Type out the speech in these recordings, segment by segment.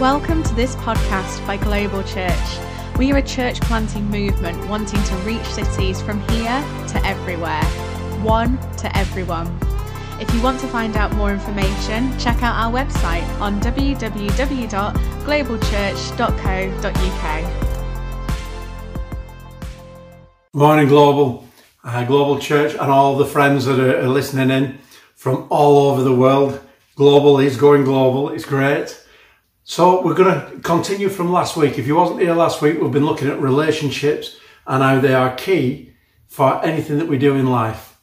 Welcome to this podcast by Global Church. We are a church planting movement wanting to reach cities from here to everywhere, one to everyone. If you want to find out more information, check out our website on www.globalchurch.co.uk. Morning, Global Church and all the friends that are listening in from all over the world. Global is going global. It's great. So we're going to continue from last week. If you wasn't here last week, we've been looking at relationships and how they are key for anything that we do in life.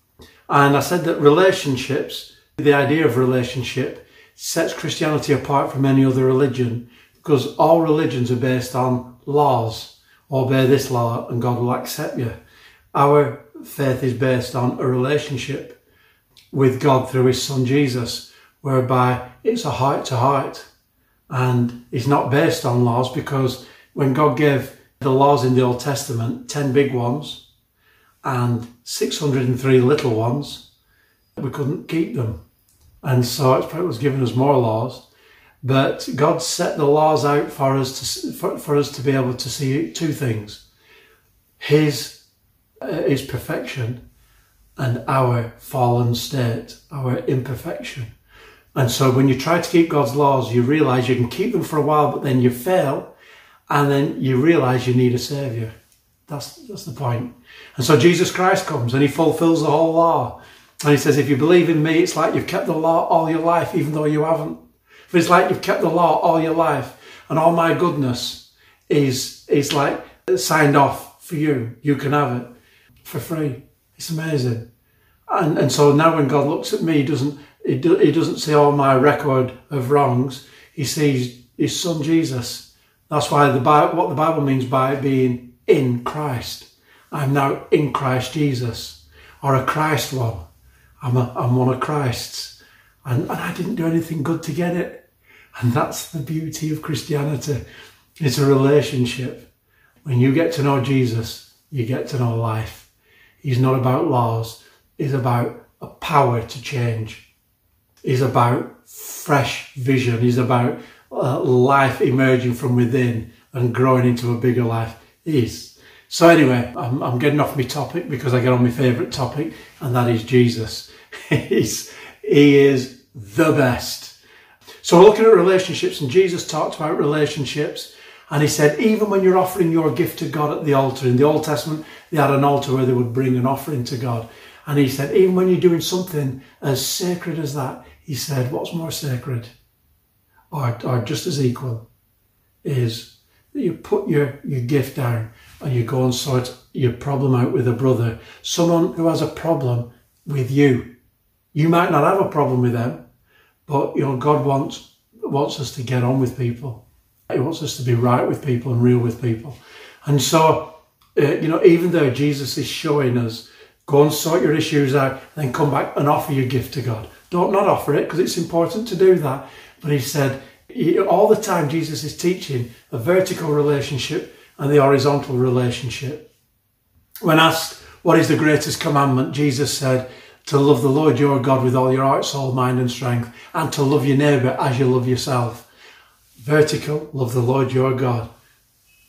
And I said that relationships, the idea of relationship, sets Christianity apart from any other religion, because all religions are based on laws. Obey this law and God will accept you. Our faith is based on a relationship with God through his son Jesus, whereby it's a heart to heart. And it's not based on laws, because when God gave the laws in the Old Testament, 10 big ones, and 603 little ones, we couldn't keep them. And so it was giving us more laws. But God set the laws out for us to be able to see two things: His perfection and our fallen state, our imperfection. And so when you try to keep God's laws, you realise you can keep them for a while, but then you fail, and then you realise you need a saviour. That's the point. And so Jesus Christ comes and he fulfills the whole law. And he says, if you believe in me, it's like you've kept the law all your life, even though you haven't. But it's like you've kept the law all your life, and all my goodness is like signed off for you. You can have it for free. It's amazing. And so now when God looks at me, he doesn't see all my record of wrongs. He sees his son Jesus. That's why what the Bible means by being in Christ. I'm now in Christ Jesus, or a Christ one. I'm one of Christ's, and I didn't do anything good to get it. And that's the beauty of Christianity. It's a relationship. When you get to know Jesus, you get to know life. He's not about laws. He's about a power to change. He's about fresh vision. He's about life emerging from within and growing into a bigger life. Is. So anyway, I'm getting off my topic, because I get on my favourite topic, and that is Jesus. He is the best. So we're looking at relationships, and Jesus talked about relationships, and he said, even when you're offering your gift to God at the altar, in the Old Testament, they had an altar where they would bring an offering to God. And he said, even when you're doing something as sacred as that, he said, what's more sacred, or just as equal, is that you put your gift down and you go and sort your problem out with a brother, someone who has a problem with you. You might not have a problem with them, but God wants us to get on with people. He wants us to be right with people and real with people. And so, even though Jesus is showing us, go and sort your issues out, and then come back and offer your gift to God. Don't not offer it, because it's important to do that. But he said, all the time Jesus is teaching a vertical relationship and the horizontal relationship. When asked what is the greatest commandment, Jesus said, to love the Lord your God with all your heart, soul, mind and strength, and to love your neighbour as you love yourself. Vertical, love the Lord your God.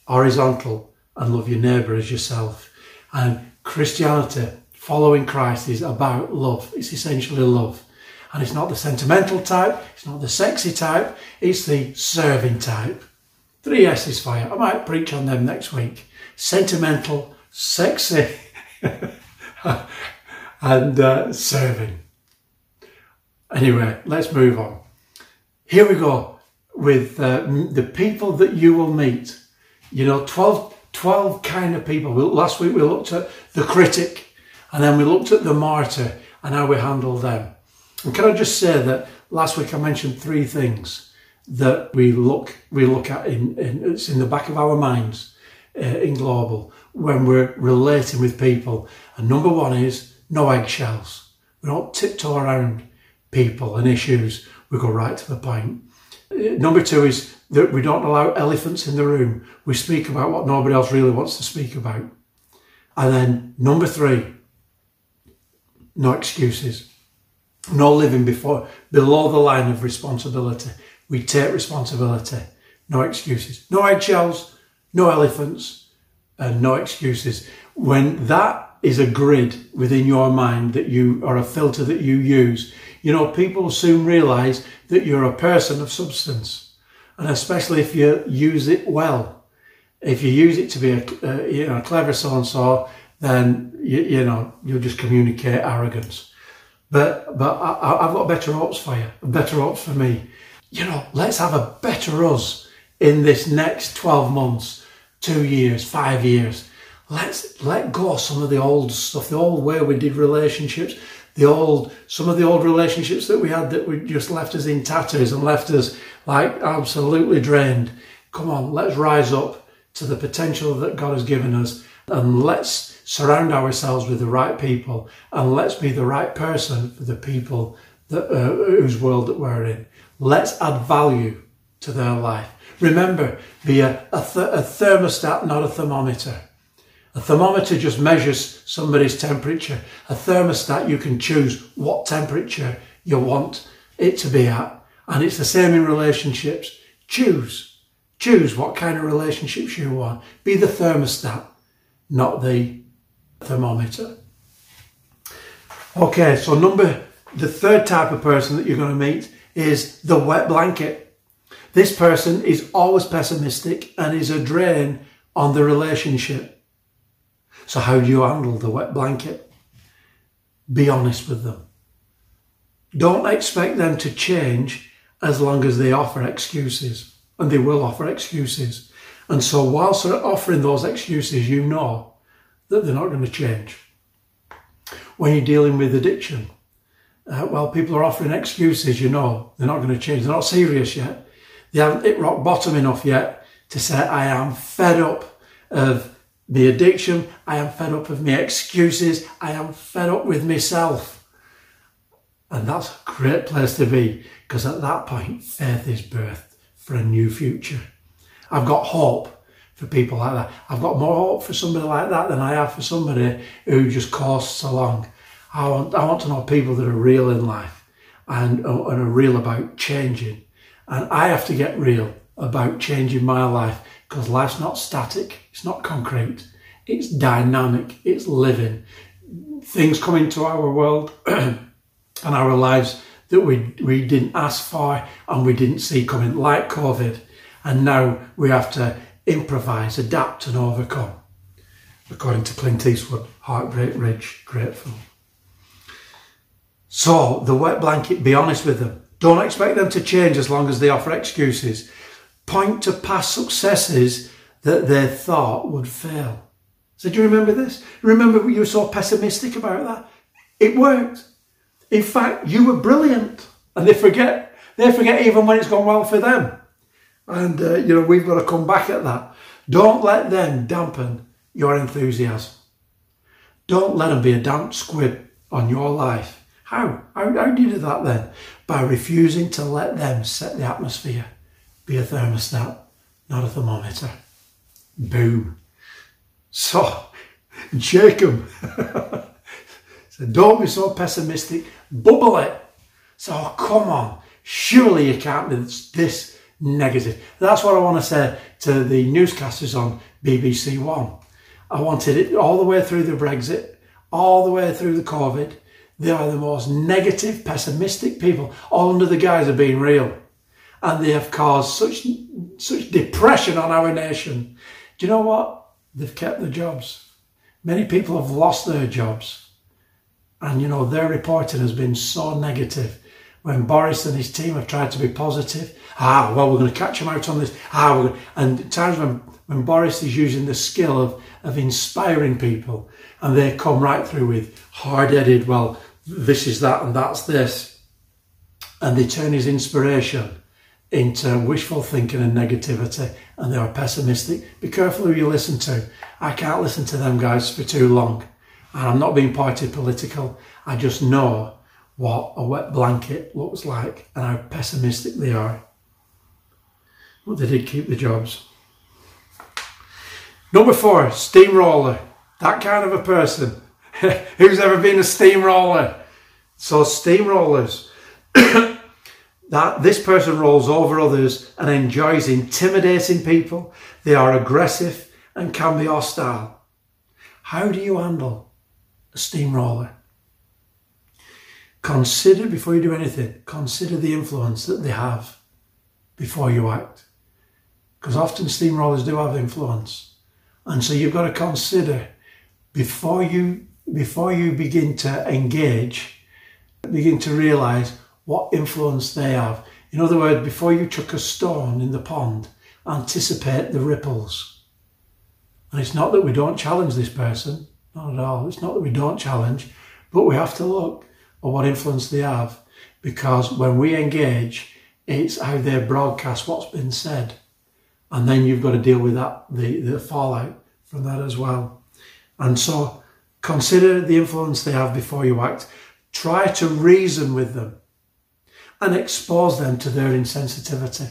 Horizontal, and love your neighbour as yourself. And Christianity, following Christ, is about love. It's essentially love. And it's not the sentimental type, it's not the sexy type, it's the serving type. 3 S's for you. I might preach on them next week. Sentimental, sexy, and serving. Anyway, let's move on. Here we go with the people that you will meet. 12 kind of people. Last week we looked at the critic, and then we looked at the martyr and how we handle them. And can I just say that last week I mentioned 3 things that we look at it's in the back of our minds in Global when we're relating with people. And number 1 is no eggshells. We don't tiptoe around people and issues. We go right to the point. Number 2 is that we don't allow elephants in the room. We speak about what nobody else really wants to speak about. And then number 3, no excuses. No living below the line of responsibility. We take responsibility. no excuses. No eggshells, no elephants, and no excuses. When that is a grid within your mind that you are a filter that you use, you know, people soon realize that you're a person of substance, and especially if you use it well. If you use it to be a clever so-and-so, then you'll just communicate arrogance. But I've got better hopes for you, better hopes for me. You know, let's have a better us in this next 12 months, 2 years, 5 years. Let's let go of some of the old stuff, the old way we did relationships, some of the old relationships that we had that we just left us in tatters and left us like absolutely drained. Come on, let's rise up to the potential that God has given us, and let's surround ourselves with the right people, and let's be the right person for the people that whose world that we're in. Let's add value to their life. Remember, be a thermostat, not a thermometer. A thermometer just measures somebody's temperature. A thermostat, you can choose what temperature you want it to be at. And it's the same in relationships. Choose what kind of relationships you want. Be the thermostat, not the thermometer. Okay, so the third type of person that you're going to meet is the wet blanket. This person is always pessimistic and is a drain on the relationship. So how do you handle the wet blanket? Be honest with them. Don't expect them to change as long as they offer excuses, and they will offer excuses. And so whilst they're offering those excuses, you know that they're not going to change. When you're dealing with addiction, well, people are offering excuses, you know, they're not going to change. They're not serious yet. They haven't hit rock bottom enough yet to say, I am fed up of my addiction. I am fed up of my excuses. I am fed up with myself. And that's a great place to be, because at that point, faith is birthed for a new future. I've got hope for people like that. I've got more hope for somebody like that than I have for somebody who just coasts along. I want to know people that are real in life and are real about changing. And I have to get real about changing my life, because life's not static. It's not concrete. It's dynamic. It's living. Things come into our world and our lives that we didn't ask for and we didn't see coming, like COVID. And now we have to improvise, adapt and overcome. According to Clint Eastwood, Heartbreak Ridge, great film. So the wet blanket, be honest with them. Don't expect them to change as long as they offer excuses. Point to past successes that they thought would fail. So do you remember this? Remember you were so pessimistic about that? It worked. In fact, you were brilliant. And they forget even when it's gone well for them. And, we've got to come back at that. Don't let them dampen your enthusiasm. Don't let them be a damp squib on your life. How do you do that then? By refusing to let them set the atmosphere. Be a thermostat, not a thermometer. Boom. So, Jacob. So don't be so pessimistic. Bubble it. So, come on. Surely you can't be this negative. That's what I want to say to the newscasters on BBC One. I wanted it all the way through the Brexit, all the way through the COVID. They are the most negative, pessimistic people, all under the guise of being real. And they have caused such depression on our nation. Do you know what? They've kept their jobs. Many people have lost their jobs. And, you know, their reporting has been so negative. When Boris and his team have tried to be positive, we're going to catch him out on this. And times when Boris is using the skill of inspiring people, and they come right through with hard-headed, well, this is that and that's this. And they turn his inspiration into wishful thinking and negativity, and they are pessimistic. Be careful who you listen to. I can't listen to them guys for too long. And I'm not being party political. I just know what a wet blanket looks like and how pessimistic they are. But they did keep the jobs. Number 4, steamroller. That kind of a person. Who's ever been a steamroller? So steamrollers. That this person rolls over others and enjoys intimidating people. They are aggressive and can be hostile. How do you handle a steamroller? Consider, before you do anything, consider the influence that they have before you act. Because often steamrollers do have influence. And so you've got to consider before you begin to engage, begin to realise what influence they have. In other words, before you chuck a stone in the pond, anticipate the ripples. And it's not that we don't challenge this person, not at all. It's not that we don't challenge, but we have to look at what influence they have, because when we engage, it's how they broadcast what's been said. And then you've got to deal with that, the fallout from that as well. And so consider the influence they have before you act. Try to reason with them and expose them to their insensitivity.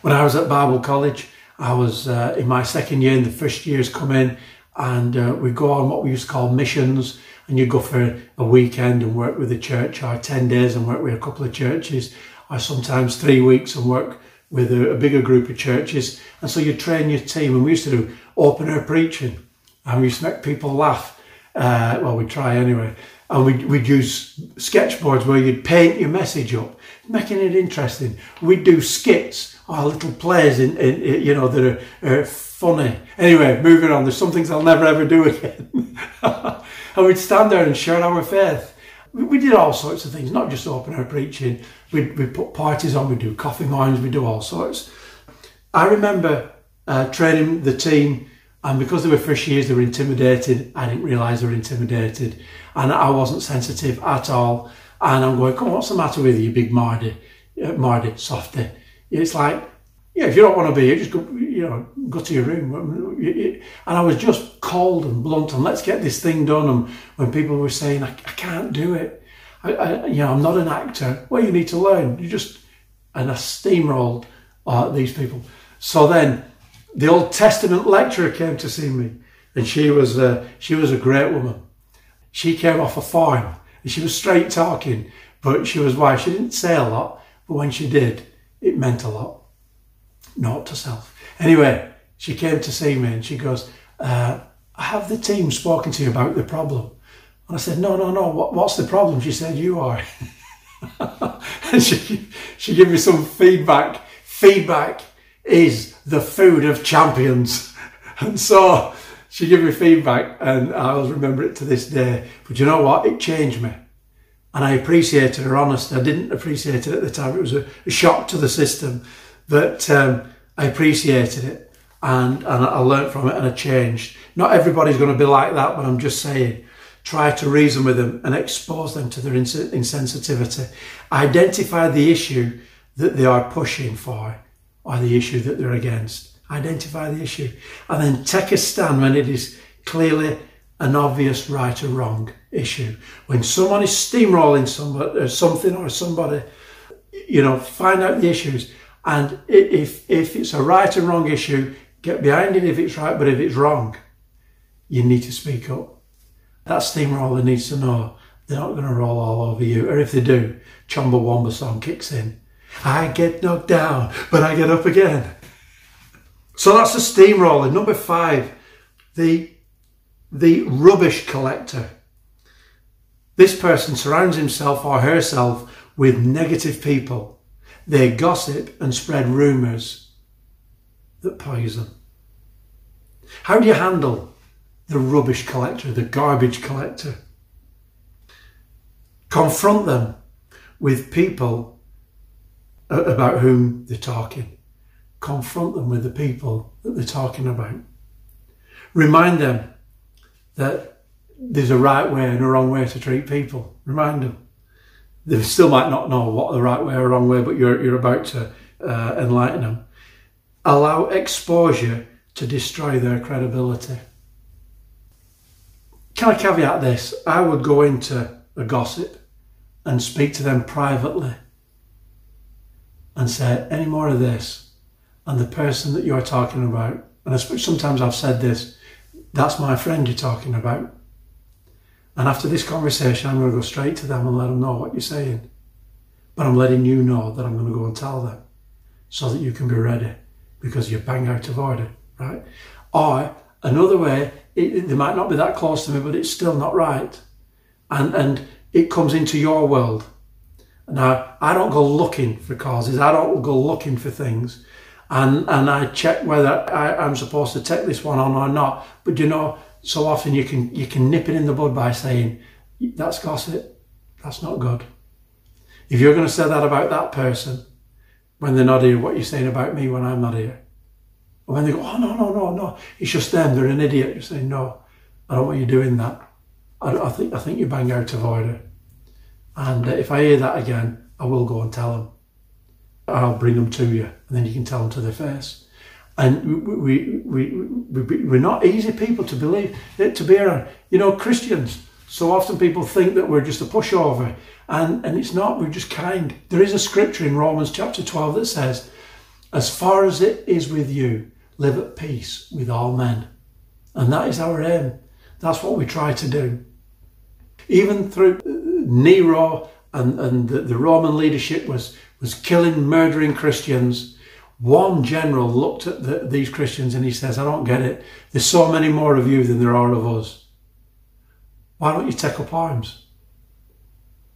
When I was at Bible college, I was in my second year, and the first years come in, and we go on what we used to call missions. And you go for a weekend and work with a church, or 10 days and work with a couple of churches, or sometimes 3 weeks and work with a bigger group of churches. And so you train your team. And we used to do open air preaching, and we used to make people laugh. Well, we try anyway. And we'd use sketchboards where you'd paint your message up, making it interesting. We'd do skits or little plays in you know, that are funny. Anyway, moving on. There's some things I'll never ever do again. And we'd stand there and share our faith. We did all sorts of things, not just open air preaching. We'd put parties on, we'd do coffee mornings, we'd do all sorts. I remember training the team, and because they were first years, they were intimidated. I didn't realise they were intimidated, and I wasn't sensitive at all. And I'm going, come on, what's the matter with you, big Mardy, softy? It's like, yeah, if you don't want to be here, just go, you know, go to your room. And I was just cold and blunt, and let's get this thing done. And when people were saying, I can't do it, I'm not an actor. Well, you need to learn. And I steamrolled these people. So then the Old Testament lecturer came to see me, and she was a great woman. She came off a farm, and she was straight talking, but she was wise. She didn't say a lot, but when she did, it meant a lot. Not to self. Anyway, she came to see me and she goes, have the team spoken to you about the problem? And I said, no, what's the problem? She said, you are. And she gave me some feedback. Feedback is the food of champions. And so she gave me feedback, and I'll remember it to this day. But you know what? It changed me. And I appreciated her honesty. I didn't appreciate it at the time. It was a shock to the system. But I appreciated it, and I learnt from it, and I changed. Not everybody's going to be like that, but I'm just saying, try to reason with them and expose them to their insensitivity. Identify the issue that they are pushing for, or the issue that they're against. Identify the issue, and then take a stand when it is clearly an obvious right or wrong issue. When someone is steamrolling somebody, or something, or somebody, you know, find out the issues. And if it's a right and wrong issue, get behind it if it's right, but if it's wrong, you need to speak up. That steamroller needs to know they're not going to roll all over you. Or if they do, Chumbawamba song kicks in. I get knocked down, but I get up again. So that's the steamroller. Number 5, the rubbish collector. This person surrounds himself or herself with negative people. They gossip and spread rumours that poison. How do you handle the rubbish collector, the garbage collector? Confront them with people about whom they're talking. Confront them with the people that they're talking about. Remind them that there's a right way and a wrong way to treat people. Remind them. They still might not know what the right way or wrong way, but you're about to enlighten them. Allow exposure to destroy their credibility. Can I caveat this? I would go into a gossip and speak to them privately and say, any more of this? And the person that you're talking about, and sometimes I've said this, that's my friend you're talking about. And after this conversation, I'm going to go straight to them and let them know what you're saying. But I'm letting you know that I'm going to go and tell them so that you can be ready, because you're bang out of order, right? Or another way, they might not be that close to me, but it's still not right. And it comes into your world. Now, I don't go looking for causes. I don't go looking for things. And I check whether I'm supposed to take this one on or not. But you know, so often you can nip it in the bud by saying, that's gossip. That's not good. If you're going to say that about that person, when they're not here, what you're saying about me when I'm not here. Or when they go, oh, no. It's just them. They're an idiot. You're saying, no, I don't want you doing that. I think you bang out of order. And if I hear that again, I will go and tell them. I'll bring them to you, and then you can tell them to their face. And we're not easy people to believe, to be around. You know, Christians, so often people think that we're just a pushover, and it's not. We're just kind. There is a scripture in Romans chapter 12 that says, as far as it is with you, live at peace with all men. And that is our aim. That's what we try to do. Even through Nero and the Roman leadership was killing, murdering Christians. One general looked at these Christians and he says, I don't get it. There's so many more of you than there are of us. Why don't you take up arms?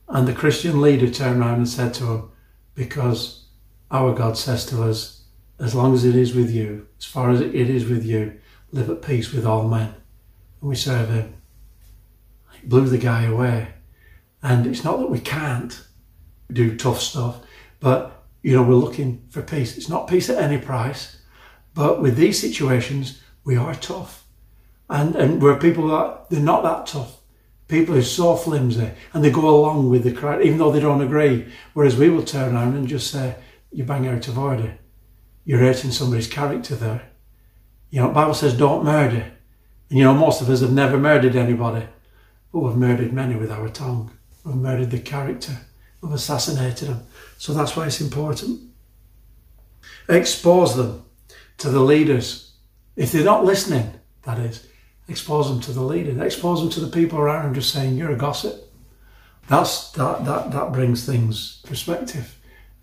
And the Christian leader turned around and said to him, because our God says to us, as long as it is with you, as far as it is with you, live at peace with all men. And we serve him. It blew the guy away. And it's not that we can't do tough stuff, but, you know, we're looking for peace. It's not peace at any price, but with these situations, we are tough. And where people are, they're not that tough. People are so flimsy, and they go along with the crowd, even though they don't agree. Whereas we will turn around and just say, you bang out of order. You're hurting somebody's character there. You know, the Bible says don't murder. And, you know, most of us have never murdered anybody, but we've murdered many with our tongue. We've murdered their character. We've assassinated them. So that's why it's important. Expose them to the leaders. If they're not listening, that is, expose them to the leaders. Expose them to the people around them, just saying, you're a gossip. That brings things perspective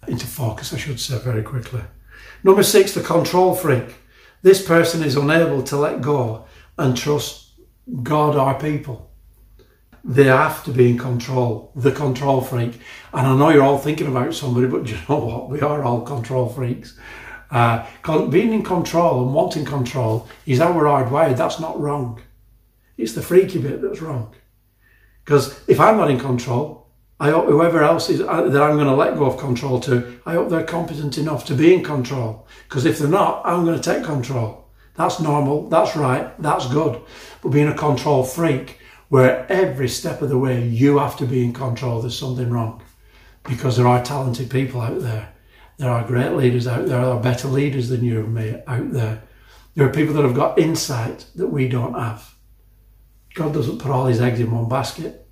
into focus, I should say, very quickly. Number 6, the control freak. This person is unable to let go and trust God or people. They have to be in control, the control freak. And I know you're all thinking about somebody, but you know what? We are all control freaks. Being in control and wanting control is how we're hardwired. That's not wrong. It's the freaky bit that's wrong. Because if I'm not in control, I hope whoever else is that I'm going to let go of control to, I hope they're competent enough to be in control. Because if they're not, I'm going to take control. That's normal. That's right. That's good. But being a control freak, where every step of the way you have to be in control, there's something wrong. Because there are talented people out there. There are great leaders out there. There are better leaders than you and me out there. There are people that have got insight that we don't have. God doesn't put all his eggs in one basket.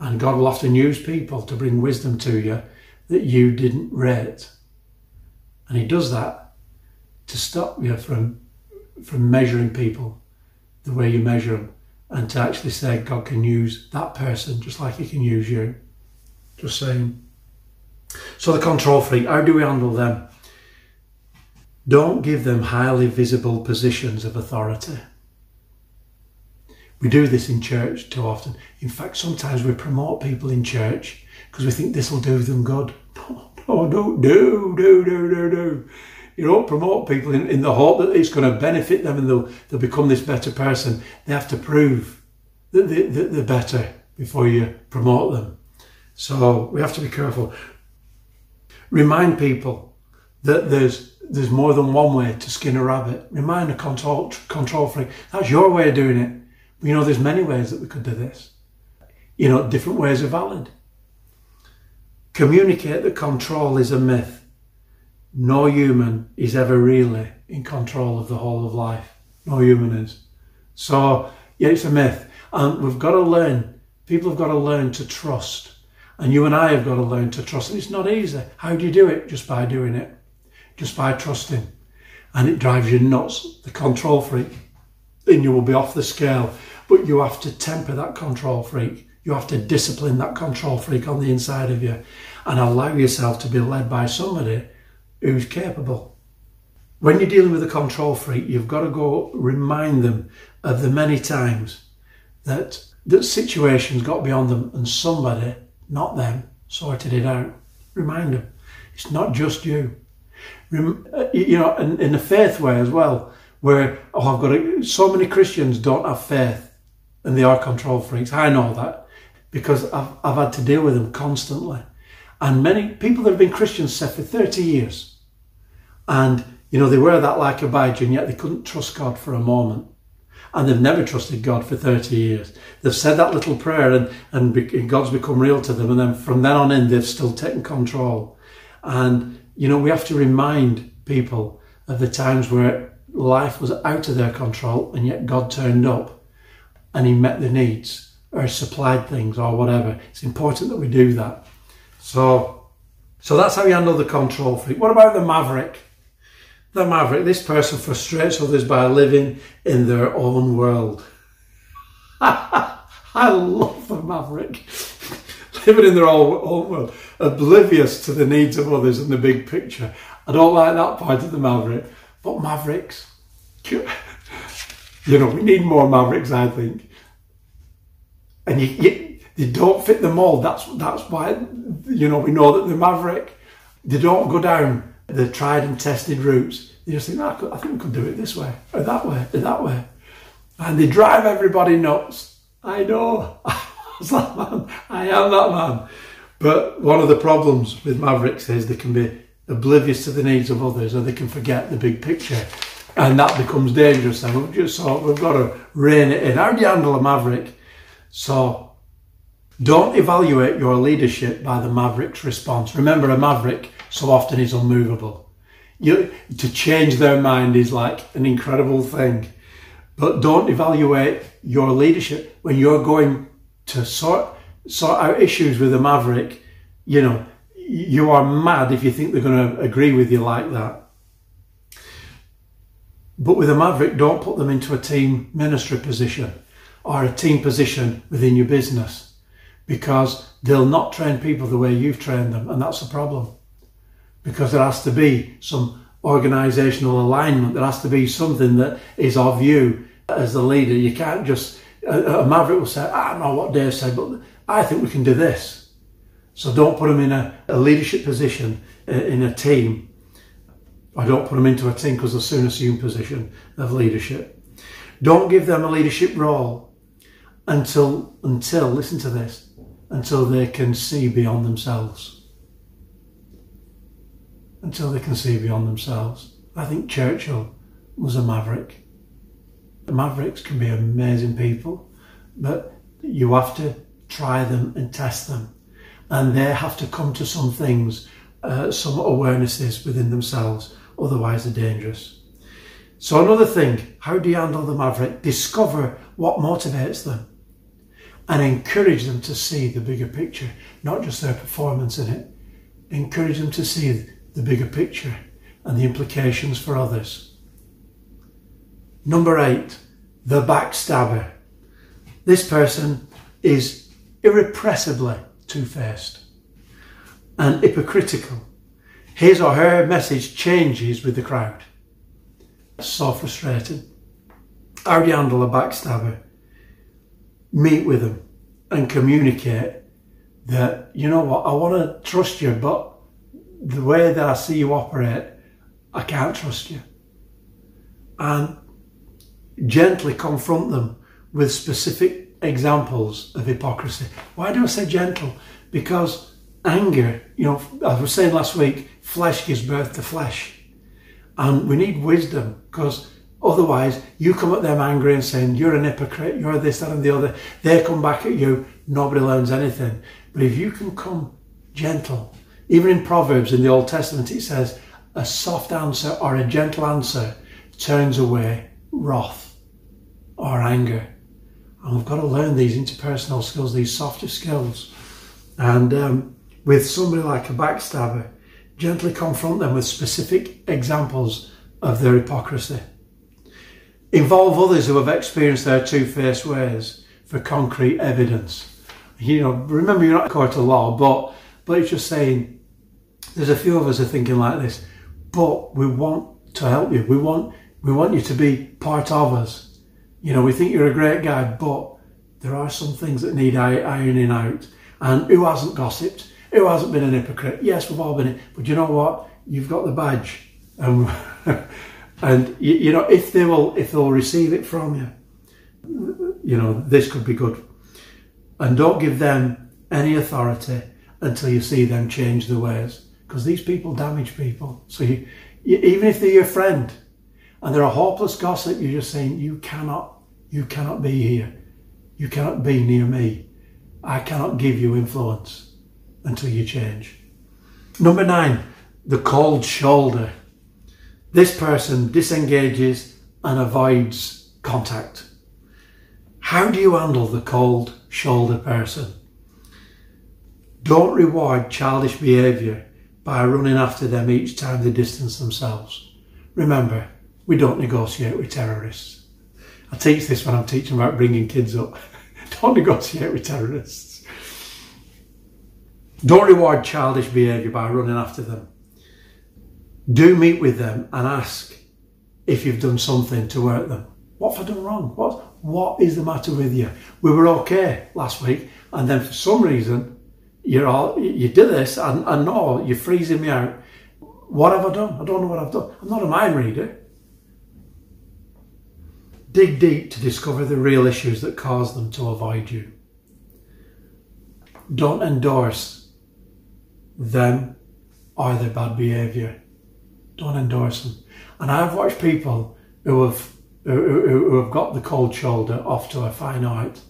And God will often use people to bring wisdom to you that you didn't rate. And he does that to stop you from measuring people the way you measure them. And to actually say, God can use that person just like he can use you. Just saying. So the control freak, how do we handle them? Don't give them highly visible positions of authority. We do this in church too often. In fact, sometimes we promote people in church because we think this will do them good. No, don't do. You don't promote people in the hope that it's going to benefit them and they'll become this better person. They have to prove that they're better before you promote them. So we have to be careful. Remind people that there's more than one way to skin a rabbit. Remind a control freak, that's your way of doing it. You know, there's many ways that we could do this. You know, different ways are valid. Communicate that control is a myth. No human is ever really in control of the whole of life. No human is. So, yeah, it's a myth. And we've got to learn. People have got to learn to trust. And you and I have got to learn to trust. And it's not easy. How do you do it? Just by doing it. Just by trusting. And it drives you nuts, the control freak. Then you will be off the scale. But you have to temper that control freak. You have to discipline that control freak on the inside of you. and allow yourself to be led by somebody who's capable. When you're dealing with a control freak, you've got to go remind them of the many times that that situation's got beyond them and somebody, not them, sorted it out. Remind them, it's not just you. You know, in a faith way as well, where so many Christians don't have faith and they are control freaks. I know that because I've had to deal with them constantly. And many people that have been Christians said for 30 years, and you know, they wear that like a badge, and yet they couldn't trust God for a moment. And they've never trusted God for 30 years. They've said that little prayer and God's become real to them. And then from then on in, they've still taken control. And, you know, we have to remind people of the times where life was out of their control and yet God turned up and he met their needs or supplied things or whatever. It's important that we do that. So that's how you handle the control freak. What about the maverick? The maverick, this person frustrates others by living in their own world. I love the maverick. Living in their own world, oblivious to the needs of others and the big picture. I don't like that part of the maverick, but mavericks, you know, we need more mavericks, I think. And you don't fit the mold. That's why, you know, we know that the maverick, they don't go down the tried and tested routes. They just think, oh, I think we could do it this way, or that way, or that way. And they drive everybody nuts. I know, I am that man. But one of the problems with mavericks is they can be oblivious to the needs of others, or they can forget the big picture. And that becomes dangerous. And we've got to rein it in. How do you handle a maverick? So don't evaluate your leadership by the maverick's response. Remember, a maverick so often is unmovable. To change their mind is like an incredible thing. But don't evaluate your leadership when you're going to sort out issues with a maverick. You know, you are mad if you think they're going to agree with you like that. But with a maverick, don't put them into a team ministry position or a team position within your business, because they'll not train people the way you've trained them, and that's a problem. Because there has to be some organisational alignment. There has to be something that is of you as the leader. You can't just, a maverick will say, I don't know what Dave said, but I think we can do this. So don't put them in a leadership position in a team, or don't put them into a team, because they'll soon assume position of leadership. Don't give them a leadership role until, listen to this, until they can see beyond themselves. Until they can see beyond themselves. I think Churchill was a maverick. Mavericks can be amazing people, but you have to try them and test them. And they have to come to some things, some awarenesses within themselves, otherwise they're dangerous. So another thing, how do you handle the maverick? Discover what motivates them and encourage them to see the bigger picture, not just their performance in it. Encourage them to see the bigger picture and the implications for others. Number 8, the backstabber. This person is irrepressibly two-faced and hypocritical. His or her message changes with the crowd. That's so frustrating. How do you handle a backstabber? Meet with them and communicate that, you know what, I want to trust you, but the way that I see you operate, I can't trust you. And gently confront them with specific examples of hypocrisy. Why do I say gentle? Because anger, you know, as I was saying last week, flesh gives birth to flesh. And we need wisdom, because otherwise you come at them angry and saying, you're an hypocrite, you're this, that and the other. They come back at you, nobody learns anything. But if you can come gentle, even in Proverbs, in the Old Testament, it says, a soft answer or a gentle answer turns away wrath or anger. And we've got to learn these interpersonal skills, these softer skills. And with somebody like a backstabber, gently confront them with specific examples of their hypocrisy. Involve others who have experienced their two-faced ways for concrete evidence. You know, remember, you're not in court of law, but But it's just saying, there's a few of us are thinking like this, but we want to help you. We want you to be part of us. You know, we think you're a great guy, but there are some things that need ironing out. And who hasn't gossiped? Who hasn't been an hypocrite? Yes, we've all been it. But you know what? You've got the badge. And you know, if they'll receive it from you, you know, this could be good. And don't give them any authority until you see them change their ways. Because these people damage people. So you, even if they're your friend and they're a hopeless gossip, you're just saying, you cannot be here. You cannot be near me. I cannot give you influence until you change. Number 9, the cold shoulder. This person disengages and avoids contact. How do you handle the cold shoulder person? Don't reward childish behaviour by running after them each time they distance themselves. Remember, we don't negotiate with terrorists. I teach this when I'm teaching about bringing kids up. Don't negotiate with terrorists. Don't reward childish behaviour by running after them. Do meet with them and ask if you've done something to hurt them. What have I done wrong? What is the matter with you? We were okay last week, and then for some reason you did this, and I know you're freezing me out. What have I done? I don't know what I've done. I'm not a mind reader. Dig deep to discover the real issues that cause them to avoid you. Don't endorse them or their bad behaviour. Don't endorse them. And I've watched people who have got the cold shoulder off to a fine art,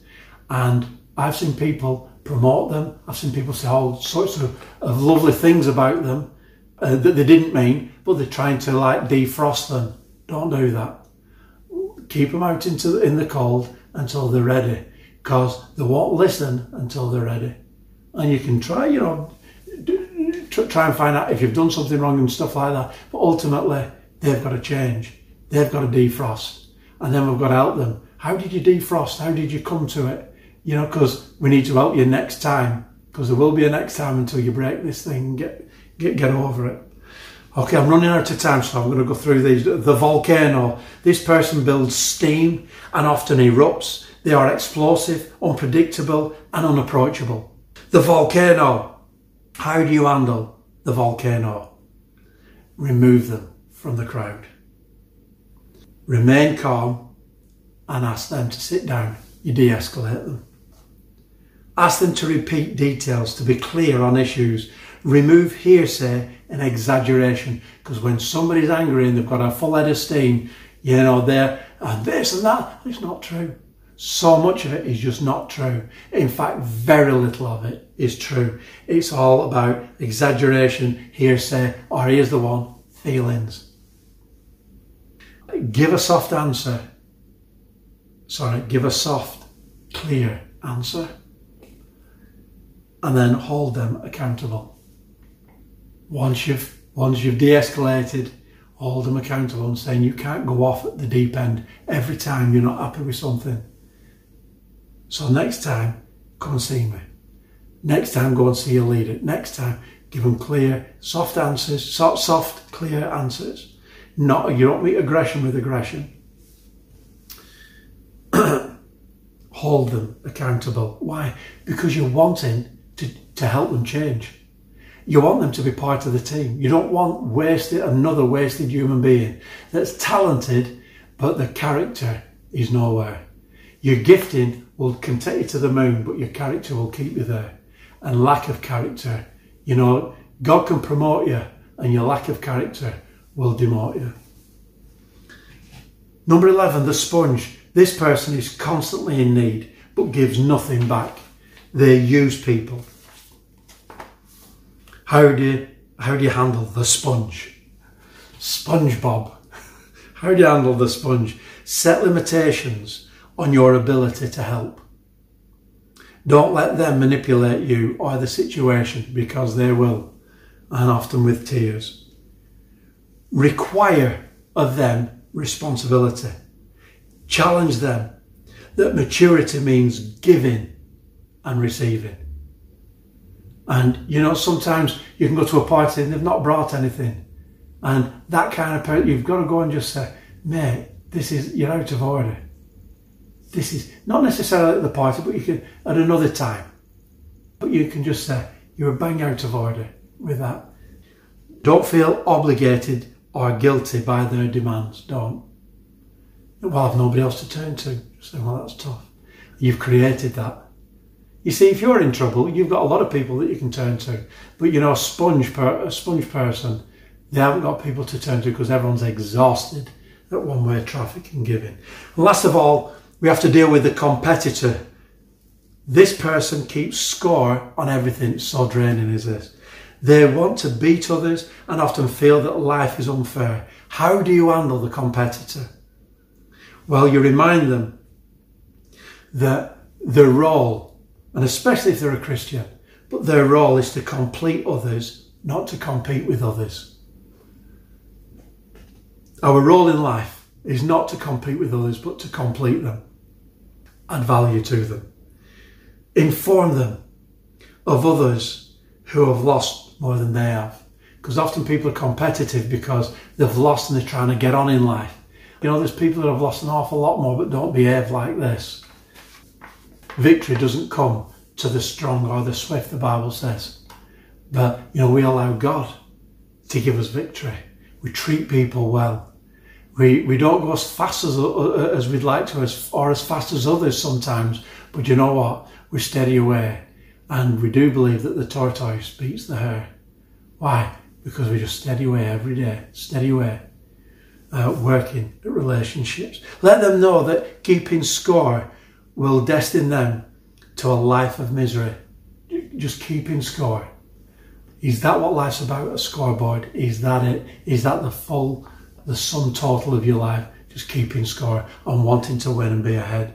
and I've seen people promote them. I've seen people say all sorts of lovely things about them that they didn't mean, but they're trying to like defrost them. Don't do that. Keep them out in the cold until they're ready, because they won't listen until they're ready. And you can try, you know, try and find out if you've done something wrong and stuff like that, but ultimately they've got to change. They've got to defrost, and then we've got to help them. How did you defrost? How did you come to it? You know, because we need to help you next time, because there will be a next time until you break this thing and get over it. Okay, I'm running out of time, so I'm going to go through these. The volcano. This person builds steam and often erupts. They are explosive, unpredictable, and unapproachable. The volcano. How do you handle the volcano? Remove them from the crowd. Remain calm and ask them to sit down. You de-escalate them. Ask them to repeat details, to be clear on issues. Remove hearsay and exaggeration, because when somebody's angry and they've got a full head of steam, you know, they're and this and that, it's not true. So much of it is just not true. In fact, very little of it is true. It's all about exaggeration, hearsay, or here's the one, feelings. Give a soft, clear answer, and then hold them accountable. Once you've de-escalated, hold them accountable and saying you can't go off at the deep end every time you're not happy with something. So next time, come and see me. Next time, go and see your leader. Next time, give them clear, soft answers, soft, clear answers. You don't meet aggression with aggression. Hold them accountable. Why? Because you're wanting to help them change. You want them to be part of the team. You don't want another wasted human being that's talented, but the character is nowhere. Your gifting can take you to the moon, but your character will keep you there. And lack of character, you know, God can promote you, and your lack of character will demote you. Number 11, the sponge. This person is constantly in need, but gives nothing back. They use people. How do you handle the sponge? SpongeBob. How do you handle the sponge? Set limitations on your ability to help. Don't let them manipulate you or the situation, because they will, and often with tears. Require of them responsibility. Challenge them that maturity means giving and receiving. And, you know, sometimes you can go to a party and they've not brought anything. And that kind of parent, you've got to go and just say, mate, this is, you're out of order. This is not necessarily at the party, but you can at another time. But you can just say, you're bang out of order with that. Don't feel obligated or guilty by their demands. Don't. Well, I've nobody else to turn to. So, well, that's tough. You've created that. You see, if you're in trouble, you've got a lot of people that you can turn to. But, you know, a sponge person, they haven't got people to turn to because everyone's exhausted at one-way traffic and giving. And last of all, we have to deal with the competitor. This person keeps score on everything. It's so draining, is this? They want to beat others and often feel that life is unfair. How do you handle the competitor? Well, you remind them that their role, and especially if they're a Christian, but their role is to complete others, not to compete with others. Our role in life is not to compete with others, but to complete them, add value to them. Inform them of others who have lost more than they have. Because often people are competitive because they've lost and they're trying to get on in life. You know, there's people that have lost an awful lot more but don't behave like this. Victory doesn't come to the strong or the swift, the Bible says. But, you know, we allow God to give us victory. We treat people well. We don't go as fast as we'd like to, or as fast as others sometimes. But you know what? We steady away. And we do believe that the tortoise beats the hare. Why? Because we just steady away every day. Steady away. Working at relationships. Let them know that keeping score will destine them to a life of misery. Just keeping score. Is that what life's about, a scoreboard? Is that it? Is that the sum total of your life? Just keeping score and wanting to win and be ahead.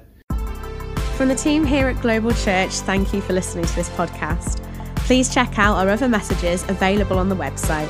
From the team here at Global Church, thank you for listening to this podcast. Please check out our other messages available on the website.